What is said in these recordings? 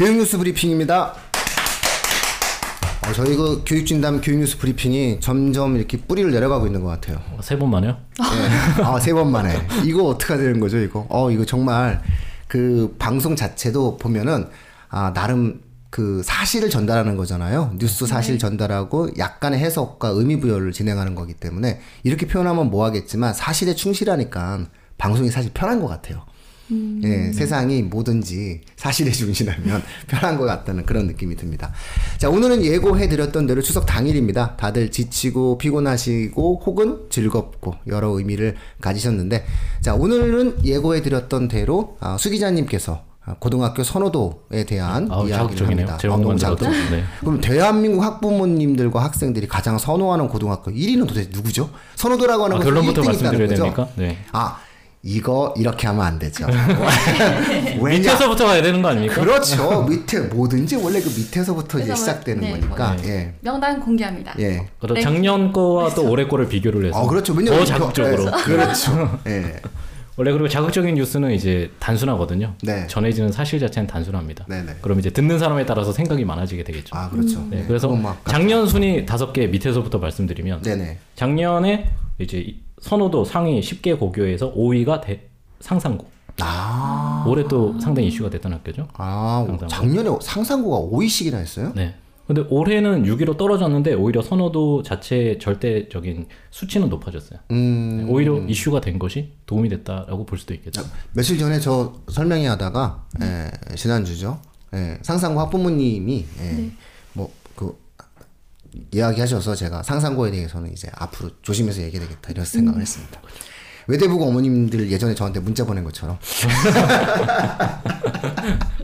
교육뉴스 브리핑입니다. 저희 그 교육진담 교육뉴스 브리핑이 점점 이렇게 뿌리를 내려가고 있는 것 같아요. 세 번 만에요? 네. 아, 세 번 만에. 이거 어떻게 되는 거죠, 이거? 이거 정말 그 방송 자체도 보면은 나름 그 사실을 전달하는 거잖아요. 뉴스 사실 전달하고 약간의 해석과 의미 부여를 진행하는 거기 때문에 이렇게 표현하면 뭐 하겠지만 사실에 충실하니까 방송이 사실 편한 것 같아요. 예, 세상이 뭐든지 사실에 중심하면 편한 것 같다는 그런 느낌이 듭니다. 자, 오늘은 예고해드렸던 대로 추석 당일입니다. 다들 지치고 피곤하시고 혹은 즐겁고 여러 의미를 가지셨는데, 자, 오늘은 예고해드렸던 대로 수 기자님께서 고등학교 선호도에 대한 이야기를 합니다. 너무 자극적이네요. 네. 그럼 대한민국 학부모님들과 학생들이 가장 선호하는 고등학교 1위는 도대체 누구죠? 선호도라고 하는 건 결론부터 말씀드려야 됩니까? 네. 이거 이렇게 하면 안 되죠. 밑에서부터 가야 되는 거 아닙니까? 그렇죠. 밑에 뭐든지 원래 그 밑에서부터 이제 시작되는 거니까. 네. 예. 명단 공개합니다. 예. 작년 거와 그렇죠. 또 올해 거를 비교를 해서. 그렇죠. 왜냐면 더 자극적으로. 그렇죠. 예. 원래 그리고 자극적인 뉴스는 이제 단순하거든요. 네. 전해지는 사실 자체는 단순합니다. 네네. 그럼 이제 듣는 사람에 따라서 생각이 많아지게 되겠죠. 그렇죠. 네. 그래서 작년 순위 5개 밑에서부터 말씀드리면, 네네. 작년에 이제 선호도 상위 10개 고교에서 5위가 상산고. 올해 또 상당히 이슈가 됐던 학교죠. 상산고. 작년에 상산고가 5위씩이나 했어요? 네. 근데 올해는 6위로 떨어졌는데 오히려 선호도 자체 절대적인 수치는 높아졌어요. 오히려 이슈가 된 것이 도움이 됐다라고 볼 수도 있겠죠. 며칠 전에 저 설명회 하다가 지난주죠. 상산고 학부모님이 이야기하셔서 제가 상산고에 대해서는 이제 앞으로 조심해서 얘기해야 되겠다 이런 생각을 했습니다. 외대부고 어머님들 예전에 저한테 문자 보낸 것처럼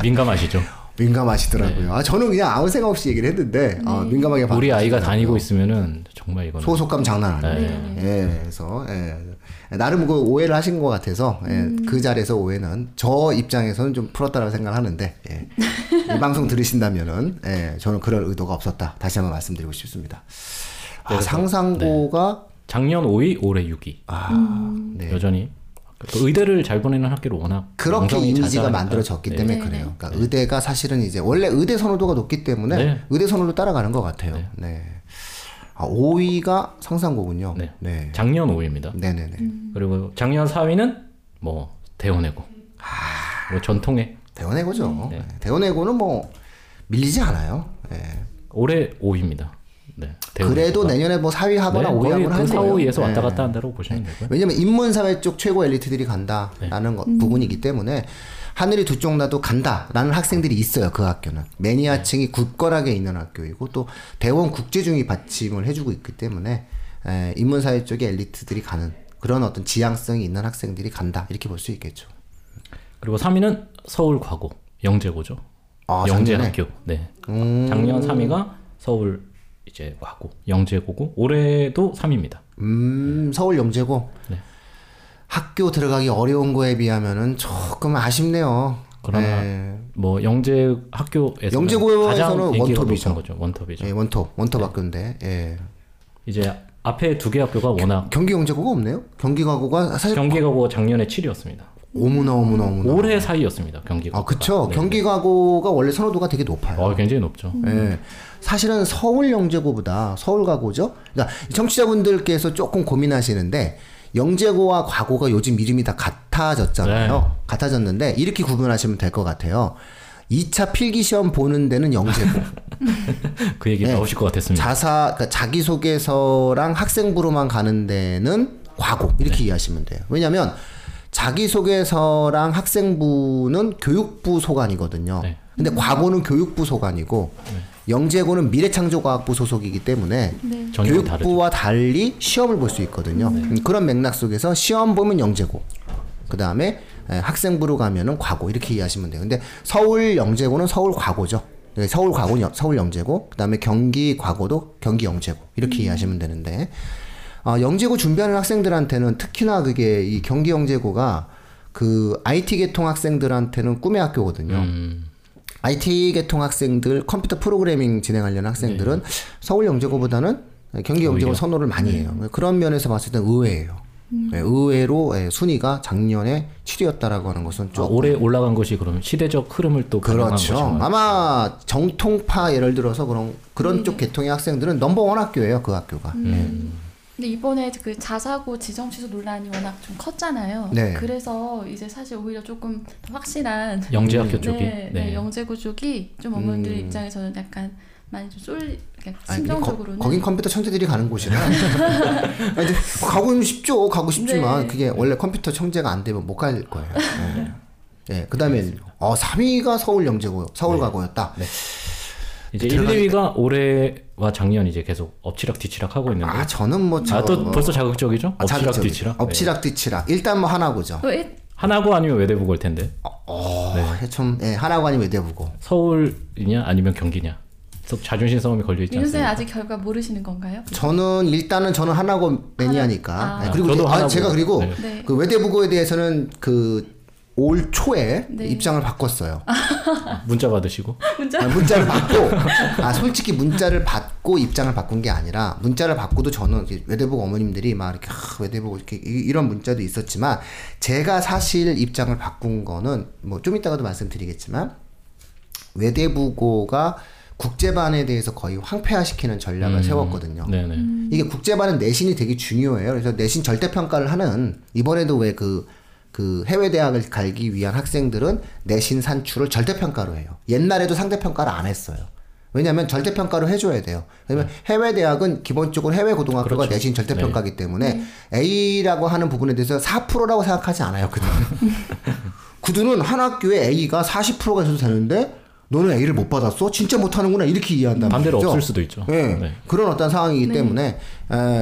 민감하시죠? 민감하시더라고요. 네. 저는 그냥 아무 생각 없이 얘기를 했는데 민감하게 우리 아이가 다니고 있으면은 정말 이거는 소속감 장난 아니에요. 네. 예, 그래서 나름 그 오해를 하신 것 같아서 그 자리에서 오해는 저 입장에서는 좀 풀었다라고 생각하는데 이 방송 들으신다면은 저는 그럴 의도가 없었다. 다시 한번 말씀드리고 싶습니다. 상산고가 작년 5위, 올해 6위. 네. 여전히. 의대를 잘 보내는 학교를 워낙 그렇게 이미지가 만들어졌기 때문에 그래요. 그러니까 의대가 사실은 이제 원래 의대 선호도가 높기 때문에 의대 선호도 따라가는 것 같아요. 네. 네. 5위가 상산고군요. 네. 네. 작년 5위입니다. 네네네. 그리고 작년 4위는 뭐 대원외고. 뭐 전통의 대원외고죠. 네. 대원외고는 뭐 밀리지 않아요. 네. 올해 5위입니다. 네, 그래도 내년에 뭐 4위 하거나 5위 하거나 할 거예요. 4, 5위에서 왔다 갔다 한다고 보시면 되고요. 왜냐면 인문사회 쪽 최고 엘리트들이 간다라는 부분이기 때문에 하늘이 두 쪽 나도 간다라는 학생들이 있어요. 그 학교는 매니아층이 굳건하게 있는 학교이고 또 대원 국제중위 받침을 해주고 있기 때문에 인문사회 쪽의 엘리트들이 가는 그런 어떤 지향성이 있는 학생들이 간다 이렇게 볼 수 있겠죠. 그리고 3위는 서울과고 영재고죠. 영재학교. 네. 작년 3위가 서울 이제 과고 영재고고 올해도 3위입니다. 서울 영재고. 네. 학교 들어가기 어려운 거에 비하면은 조금 아쉽네요. 그러나 뭐 영재 학교에서 영재고에서는 원톱이죠. 원톱이죠. 예, 원톱 학교인데. 예. 이제 앞에 두 개 학교가 워낙 경기영재고가 없네요. 경기과고가 사실 경기과고가 작년에 7위였습니다. 어머나. 올해 4위였습니다. 경기과고. 그쵸. 경기과고가 원래 선호도가 되게 높아요. 굉장히 높죠. 예. 사실은 서울영재고보다 서울과고죠. 그러니까 청취자분들께서 조금 고민하시는데 영재고와 과고가 요즘 이름이 다 같아졌잖아요. 네. 같아졌는데 이렇게 구분하시면 될 것 같아요. 2차 필기시험 보는 데는 영재고. 그 얘기 나오실 것 같았습니다. 그러니까 자기소개서랑 학생부로만 가는 데는 과고 이렇게 이해하시면 돼요. 왜냐하면 자기소개서랑 학생부는 교육부 소관이거든요. 근데 과고는 교육부 소관이고 영재고는 미래창조과학부 소속이기 때문에 교육부와 달리 시험을 볼 수 있거든요. 그런 맥락 속에서 시험 보면 영재고, 그 다음에 학생부로 가면은 과고 이렇게 이해하시면 돼요. 근데 서울 영재고는 서울 과고죠. 서울 과고는 서울 영재고, 그 다음에 경기 과고도 경기 영재고 이렇게 이해하시면 되는데 영재고 준비하는 학생들한테는 특히나 그게 이 경기 영재고가 그 IT 계통 학생들한테는 꿈의 학교거든요. IT 계통 학생들, 컴퓨터 프로그래밍 진행하려는 학생들은 서울 영재고보다는 경기 영재고 선호를 많이 해요. 그런 면에서 봤을 땐 의외예요. 네, 의외로 순위가 작년에 7위였다라고 하는 것은 좀 올해 올라간 것이 그러면 시대적 흐름을 또 그렇죠. 것이면. 아마 정통파 예를 들어서 그런 쪽 계통의 학생들은 넘버원 학교예요, 그 학교가. 네. 근데 이번에 그 자사고 지정 취소 논란이 워낙 좀 컸잖아요. 네. 그래서 이제 사실 오히려 조금 더 확실한 영재학교 쪽이 네, 영재고 쪽이 좀 어머님들 입장에서는 약간 많이 좀 심정적으로는 거긴 컴퓨터 천재들이 가는 곳이라 아니, 가고는 쉽죠. 가고 싶지만 네. 그게 원래 컴퓨터 천재가 안 되면 못 갈 거예요. 네. 네, 그다음에 3위가 서울영재고 서울과고였다. 네. 이제 1, 2위가 올해와 작년 이제 계속 엎치락뒤치락 하고 있는데. 아 저는 또 벌써 자극적이죠? 엎치락뒤치락. 엎치락뒤치락. 네. 일단 하나고죠. 하나고 아니면 외대부고일 텐데. 네. 좀 하나고 아니면 외대부고. 서울이냐 아니면 경기냐. 자존심 싸움이 걸려있지 않습니까? 민선생님 아직 결과 모르시는 건가요? 저는 저는 하나고 매니아니까. 네, 그리고 제가 그리고 네. 그 외대부고에 대해서는 올 초에 네. 입장을 바꿨어요. 문자 받으시고? 문자를 받고 솔직히 문자를 받고 입장을 바꾼 게 아니라 문자를 받고도 저는 외대부고 어머님들이 막 이렇게 외대부고 이렇게 이런 문자도 있었지만 제가 사실 입장을 바꾼 거는 좀 이따가도 말씀드리겠지만 외대부고가 국제반에 대해서 거의 황폐화시키는 전략을 세웠거든요. 이게 국제반은 내신이 되게 중요해요. 그래서 내신 절대평가를 하는 이번에도 그 해외 대학을 가기 위한 학생들은 내신 산출을 절대평가로 해요. 옛날에도 상대평가를 안 했어요. 왜냐하면 절대평가로 해줘야 돼요. 왜냐면 해외 대학은 기본적으로 해외 고등학교가 그렇죠. 내신 절대평가이기 때문에 A라고 하는 부분에 대해서 4%라고 생각하지 않아요. 그들은 한 학교에 A가 40%가 있어도 되는데 너는 A를 못 받았어? 진짜 못하는구나 이렇게 이해한다는 반대로 없을 수도 있죠. 네. 그런 어떤 상황이기 때문에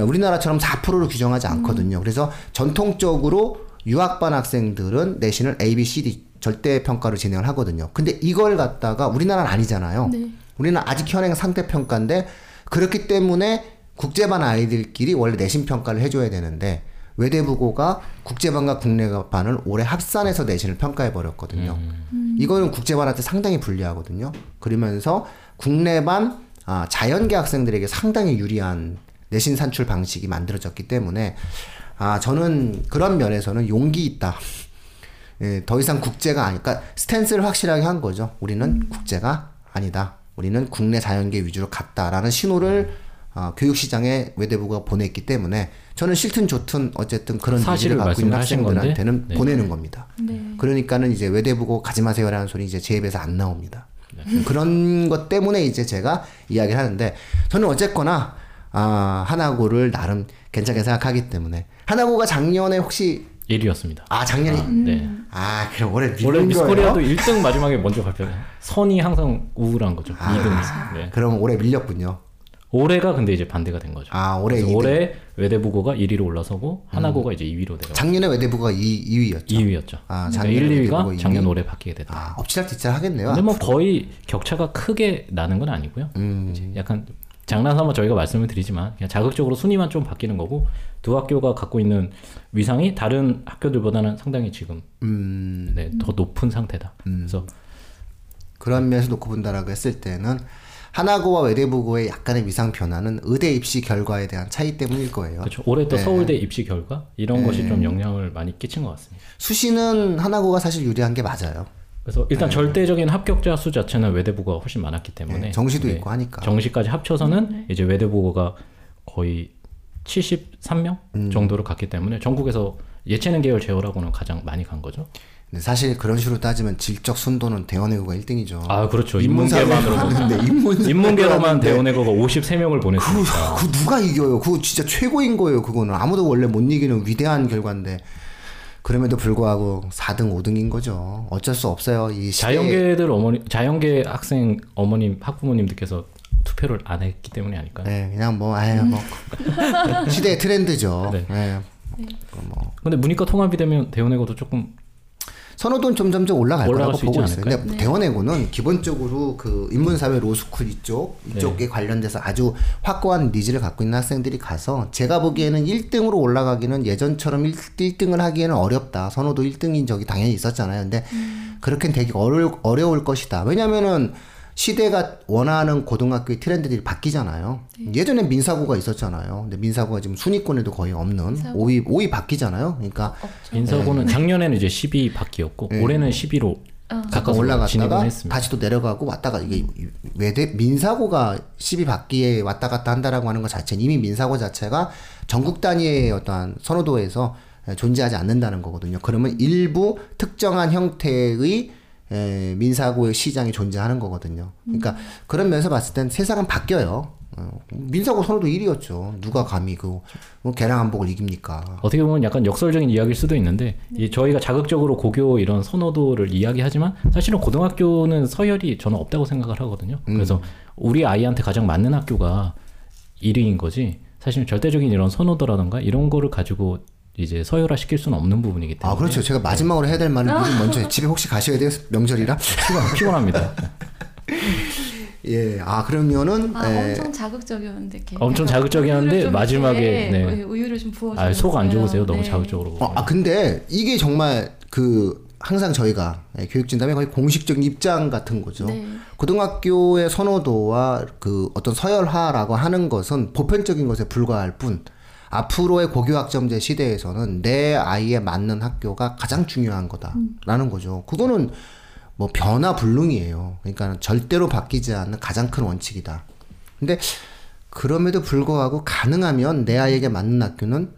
우리나라처럼 4%를 규정하지 않거든요. 그래서 전통적으로 유학반 학생들은 내신을 A, B, C, D 절대평가로 진행을 하거든요. 근데 이걸 갖다가 우리나라는 아니잖아요. 네. 우리는 아직 현행 상대평가인데 그렇기 때문에 국제반 아이들끼리 원래 내신평가를 해줘야 되는데 외대부고가 국제반과 국내반을 올해 합산해서 내신을 평가해버렸거든요. 이거는 국제반한테 상당히 불리하거든요. 그러면서 국내반 자연계 학생들에게 상당히 유리한 내신 산출 방식이 만들어졌기 때문에 저는 그런 면에서는 용기 있다. 예, 더 이상 국제가 아니까 스탠스를 확실하게 한 거죠. 우리는 국제가 아니다. 우리는 국내 자연계 위주로 갔다라는 신호를 교육시장에 외대부가 보냈기 때문에 저는 싫든 좋든 어쨌든 그런 사실을 갖고 있는 학생들한테는 보내는 겁니다. 네. 그러니까는 이제 외대부고 가지 마세요라는 소리 이제 제 입에서 안 나옵니다. 네. 그런 것 때문에 이제 제가 이야기를 하는데 저는 어쨌거나 하나고를 나름 괜찮게 생각하기 때문에 하나고가 작년에 혹시 1위였습니다. 작년에 네. 그럼 올해 미스코리아도 1등 마지막에 먼저 발표해요. 선이 항상 우울한 거죠. 2등. 네. 그럼 올해 밀렸군요. 올해가 근데 이제 반대가 된 거죠. 올해 외대부고가 1위로 올라서고 하나고가 이제 2위로 내려갔어요. 작년에 외대부고가 2위였죠. 작년 1, 2위가 작년 올해 바뀌게 되더라고요. 엎치락뒤치락 하겠네요. 근데 거의 격차가 크게 나는 건 아니고요. 이제 약간 장난삼아 저희가 말씀을 드리지만 그냥 자극적으로 순위만 좀 바뀌는 거고 두 학교가 갖고 있는 위상이 다른 학교들보다는 상당히 지금 더 높은 상태다. 그래서 그런 면에서 놓고 본다라고 했을 때는 하나고와 외대부고의 약간의 위상 변화는 의대 입시 결과에 대한 차이 때문일 거예요. 그렇죠. 올해 또 서울대 입시 결과 이런 것이 좀 영향을 많이 끼친 것 같습니다. 수시는 하나고가 사실 유리한 게 맞아요. 그래서 일단 절대적인 합격자 수 자체는 외대부고가 훨씬 많았기 때문에 정시도 있고 하니까 정시까지 합쳐서는 이제 외대부고가 거의 73명 정도로 갔기 때문에 전국에서 예체능 계열 제어라고는 가장 많이 간 거죠. 근데 사실 그런 식으로 따지면 질적 순도는 대원외고가 1등이죠. 그렇죠. 인문계로만 대원외고가 53명을 보냈으니까 그 누가 이겨요. 그거 진짜 최고인 거예요. 그거는 아무도 원래 못 이기는 위대한 결과인데 그럼에도 불구하고 4등, 5등인 거죠. 어쩔 수 없어요. 이 자연계 학생 어머님, 학부모님들께서 투표를 안 했기 때문이 아닐까요? 네, 그냥 시대의 트렌드죠. 네. 네. 근데 문이과 통합이 되면 대원외고도 조금 선호도는 점점 올라갈 거라고 보고 있어요. 근데 대원외고는 기본적으로 그 인문사회 로스쿨 이쪽에 관련돼서 아주 확고한 니즈를 갖고 있는 학생들이 가서 제가 보기에는 1등으로 올라가기는 예전처럼 1등을 하기에는 어렵다. 선호도 1등인 적이 당연히 있었잖아요. 근데 그렇게는 되게 어려울 것이다. 왜냐면은 시대가 원하는 고등학교의 트렌드들이 바뀌잖아요. 네. 예전엔 민사고가 있었잖아요. 근데 민사고가 지금 순위권에도 거의 없는 5위 바뀌잖아요. 그러니까 민사고는 작년에는 이제 10위 바뀌었고 올해는 10위로 잠깐 올라갔다가 다시 또 내려가고 왔다가 이게 외대 민사고가 10위 바뀌에 왔다 갔다 한다라고 하는 것 자체는 이미 민사고 자체가 전국 단위의 어떠한 선호도에서 존재하지 않는다는 거거든요. 그러면 일부 특정한 형태의 민사고의 시장이 존재하는 거거든요. 그러니까 그런 면에서 봤을 땐 세상은 바뀌어요. 민사고 선호도 1위였죠. 누가 감히 그 개량 한복을 이깁니까? 어떻게 보면 약간 역설적인 이야기일 수도 있는데 이 저희가 자극적으로 고교 이런 선호도를 이야기하지만 사실은 고등학교는 서열이 저는 없다고 생각을 하거든요. 그래서 우리 아이한테 가장 맞는 학교가 1위인 거지 사실 절대적인 이런 선호도라던가 이런 거를 가지고 이제 서열화 시킬 수는 없는 부분이기 때문에. 아 그렇죠. 제가 마지막으로 해야 될 말은 먼저 집에 혹시 가셔야 돼요? 명절이라? 피곤합니다. 예, 아 그러면은 엄청 자극적이었는데 엄청 자극적이었는데 마지막에 우유를 좀 부어주세요. 속 안 좋으세요? 너무 자극적으로. 아 근데 이게 정말 그 항상 저희가 교육진담의 거의 공식적인 입장 같은 거죠. 네. 고등학교의 선호도와 그 어떤 서열화라고 하는 것은 보편적인 것에 불과할 뿐. 앞으로의 고교학점제 시대에서는 내 아이에 맞는 학교가 가장 중요한 거다라는 거죠. 그거는 뭐 변화불능이에요. 그러니까 절대로 바뀌지 않는 가장 큰 원칙이다. 근데 그럼에도 불구하고 가능하면 내 아이에게 맞는 학교는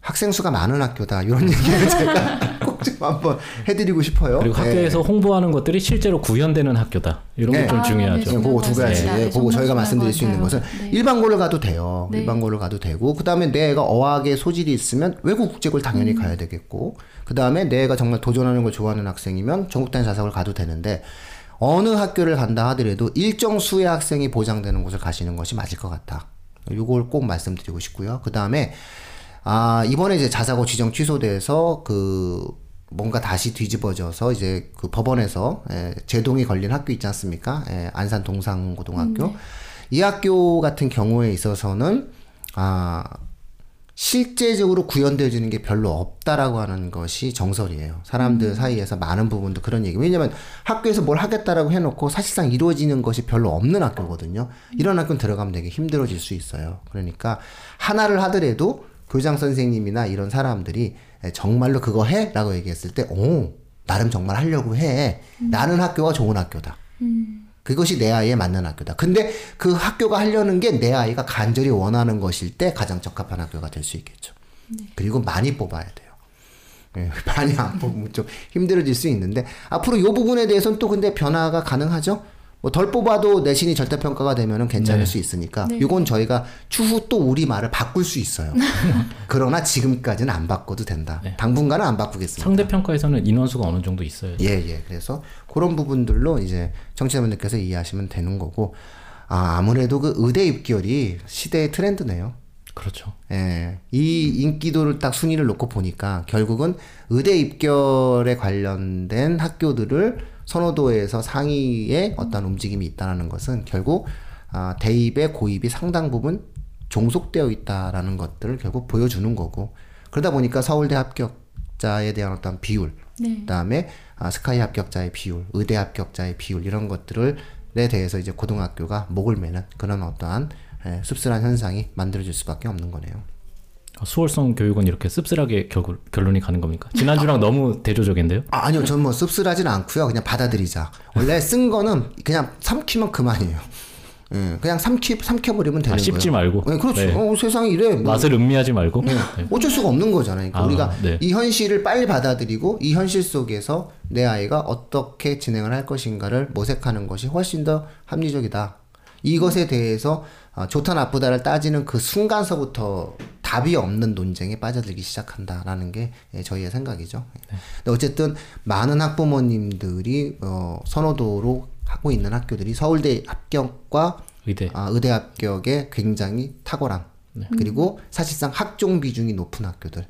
학생 수가 많은 학교다. 이런 얘기를 제가 꼭 좀 한번 해드리고 싶어요. 그리고 학교에서 홍보하는 것들이 실제로 구현되는 학교다. 이런 게 좀 중요하죠. 그거 두 가지. 그거 저희가 말씀드릴 수 있는 것은 일반고를 가도 돼요. 네. 일반고를 가도 되고 그 다음에 내 애가 어학에 소질이 있으면 외고 국제고를 당연히 가야 되겠고 그 다음에 내 애가 정말 도전하는 걸 좋아하는 학생이면 전국단위 자사고를 가도 되는데 어느 학교를 간다 하더라도 일정 수의 학생이 보장되는 곳을 가시는 것이 맞을 것 같다. 요걸 꼭 말씀드리고 싶고요. 그 다음에 이번에 이제 자사고 지정 취소돼서 그 뭔가 다시 뒤집어져서 이제 그 법원에서 제동이 걸린 학교 있지 않습니까? 안산동상고등학교. 이 학교 같은 경우에 있어서는 실제적으로 구현되어지는 게 별로 없다라고 하는 것이 정설이에요. 사람들 사이에서 많은 부분도 그런 얘기. 왜냐면 학교에서 뭘 하겠다라고 해놓고 사실상 이루어지는 것이 별로 없는 학교거든요. 이런 학교는 들어가면 되게 힘들어질 수 있어요. 그러니까 하나를 하더라도 교장 선생님이나 이런 사람들이 정말로 그거 해? 라고 얘기했을 때 나름 정말 하려고 해. 나는 학교가 좋은 학교다. 그것이 내 아이에 맞는 학교다. 근데 그 학교가 하려는 게 내 아이가 간절히 원하는 것일 때 가장 적합한 학교가 될 수 있겠죠. 네. 그리고 많이 뽑아야 돼요. 많이 안 뽑으면 좀 힘들어질 수 있는데 앞으로 이 부분에 대해서는 또 근데 변화가 가능하죠. 뭐 덜 뽑아도 내신이 절대평가가 되면은 괜찮을 수 있으니까 이건 저희가 추후 또 우리 말을 바꿀 수 있어요. 그러나 지금까지는 안 바꿔도 된다. 당분간은 안 바꾸겠습니다. 상대평가에서는 인원수가 어느 정도 있어요. 예. 그래서 그런 부분들로 이제 청취자분들께서 이해하시면 되는 거고 아무래도 그 의대 입결이 시대의 트렌드네요. 그렇죠. 예. 이 인기도를 딱 순위를 놓고 보니까 결국은 의대 입결에 관련된 학교들을 선호도에서 상위에 어떤 움직임이 있다는 것은 결국 대입의 고입이 상당 부분 종속되어 있다라는 것들을 결국 보여주는 거고 그러다 보니까 서울대 합격자에 대한 어떤 비율 그다음에 스카이 합격자의 비율, 의대 합격자의 비율 이런 것들에 대해서 이제 고등학교가 목을 매는 그런 어떠한 씁쓸한 현상이 만들어질 수밖에 없는 거네요. 수월성 교육은 이렇게 씁쓸하게 결론이 가는 겁니까? 지난주랑 너무 대조적인데요? 아니요. 전 뭐 씁쓸하진 않고요. 그냥 받아들이자. 원래 쓴 거는 그냥 삼키면 그만이에요. 그냥 삼켜버리면 되는 거예요. 씹지 말고. 네, 그렇죠. 세상이 이래. 뭐. 맛을 음미하지 말고. 어쩔 수가 없는 거잖아요. 그러니까 우리가 이 현실을 빨리 받아들이고 이 현실 속에서 내 아이가 어떻게 진행을 할 것인가를 모색하는 것이 훨씬 더 합리적이다. 이것에 대해서 좋다 나쁘다를 따지는 그 순간서부터 답이 없는 논쟁에 빠져들기 시작한다라는 게 저희의 생각이죠. 근데 어쨌든 많은 학부모님들이 선호도로 하고 있는 학교들이 서울대 합격과 의대 합격에 굉장히 탁월한 그리고 사실상 학종 비중이 높은 학교들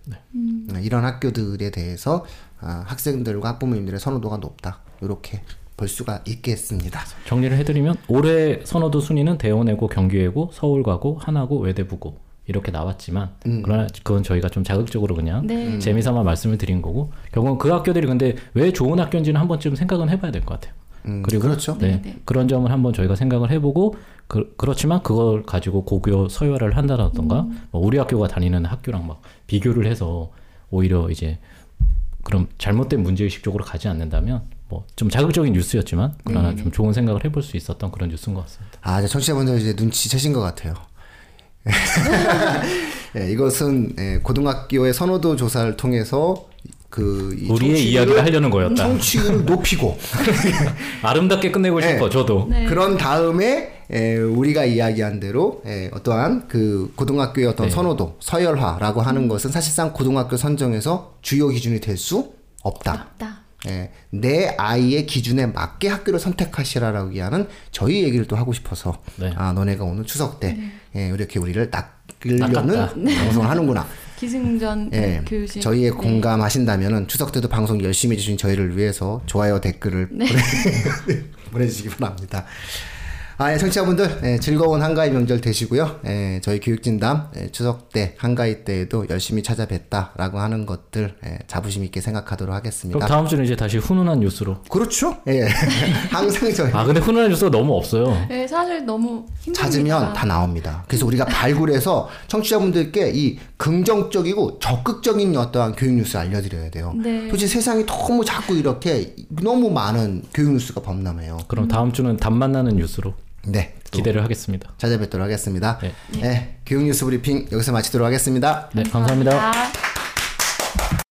이런 학교들에 대해서 학생들과 학부모님들의 선호도가 높다. 이렇게 볼 수가 있겠습니다. 정리를 해드리면 올해 선호도 순위는 대원외고, 경기외고, 서울과고, 하나고, 외대부고 이렇게 나왔지만 그러나 그건 저희가 좀 자극적으로 그냥 재미삼아 말씀을 드린 거고 결국은 그 학교들이 근데 왜 좋은 학교인지는 한 번쯤 생각은 해봐야 될 것 같아요. 그리고 그렇죠. 네, 네네. 그런 점을 한번 저희가 생각을 해보고 그렇지만 그걸 가지고 고교 서열화를 한다라던가 우리 학교가 다니는 학교랑 막 비교를 해서 오히려 이제 그럼 잘못된 문제의식 쪽으로 가지 않는다면 뭐 좀 자극적인 뉴스였지만 그러나 좀 좋은 생각을 해볼 수 있었던 그런 뉴스인 것 같습니다. 아, 이제 청취자분들 이제 눈치채신 것 같아요. 예, 이것은 예, 고등학교의 선호도 조사를 통해서 그 우리의 이야기를 하려는 거였다. 청취율을 높이고 아름답게 끝내고 싶어. 예, 저도 네. 그런 다음에 예, 우리가 이야기한 대로 예, 어떠한 그 고등학교의 어떤 네. 선호도 서열화라고 하는 것은 사실상 고등학교 선정에서 주요 기준이 될 수 없다. 예, 내 아이의 기준에 맞게 학교를 선택하시라라고 하는 저희 얘기를 또 하고 싶어서 네. 아, 너네가 오늘 추석 때 네. 예, 이렇게 우리를 낚으려는 방송을 하는구나. 기승전 예, 교육실. 저희에 네. 공감하신다면은 추석 때도 방송 열심히 해주신 저희를 위해서 좋아요 댓글을 네. 보내주시기 바랍니다. 아, 예, 청취자분들 예, 즐거운 한가위 명절 되시고요. 예, 저희 교육진담 예, 추석 때 한가위 때에도 열심히 찾아뵙다라고 하는 것들 예, 자부심 있게 생각하도록 하겠습니다. 그럼 다음 주는 이제 다시 훈훈한 뉴스로. 그렇죠. 예, 항상 저희. 아, 근데 훈훈한 뉴스가 너무 없어요. 예, 사실 너무 힘듭니다. 찾으면 다 나옵니다. 그래서 우리가 발굴해서 청취자분들께 이 긍정적이고 적극적인 어떠한 교육 뉴스 알려드려야 돼요. 네. 도대체 세상이 너무 자꾸 이렇게 너무 많은 교육 뉴스가 범람해요. 그럼 다음 주는 단맛 나는 뉴스로. 네, 기대를 하겠습니다. 찾아뵙도록 하겠습니다. 네. 네, 교육뉴스 브리핑 여기서 마치도록 하겠습니다. 네, 감사합니다.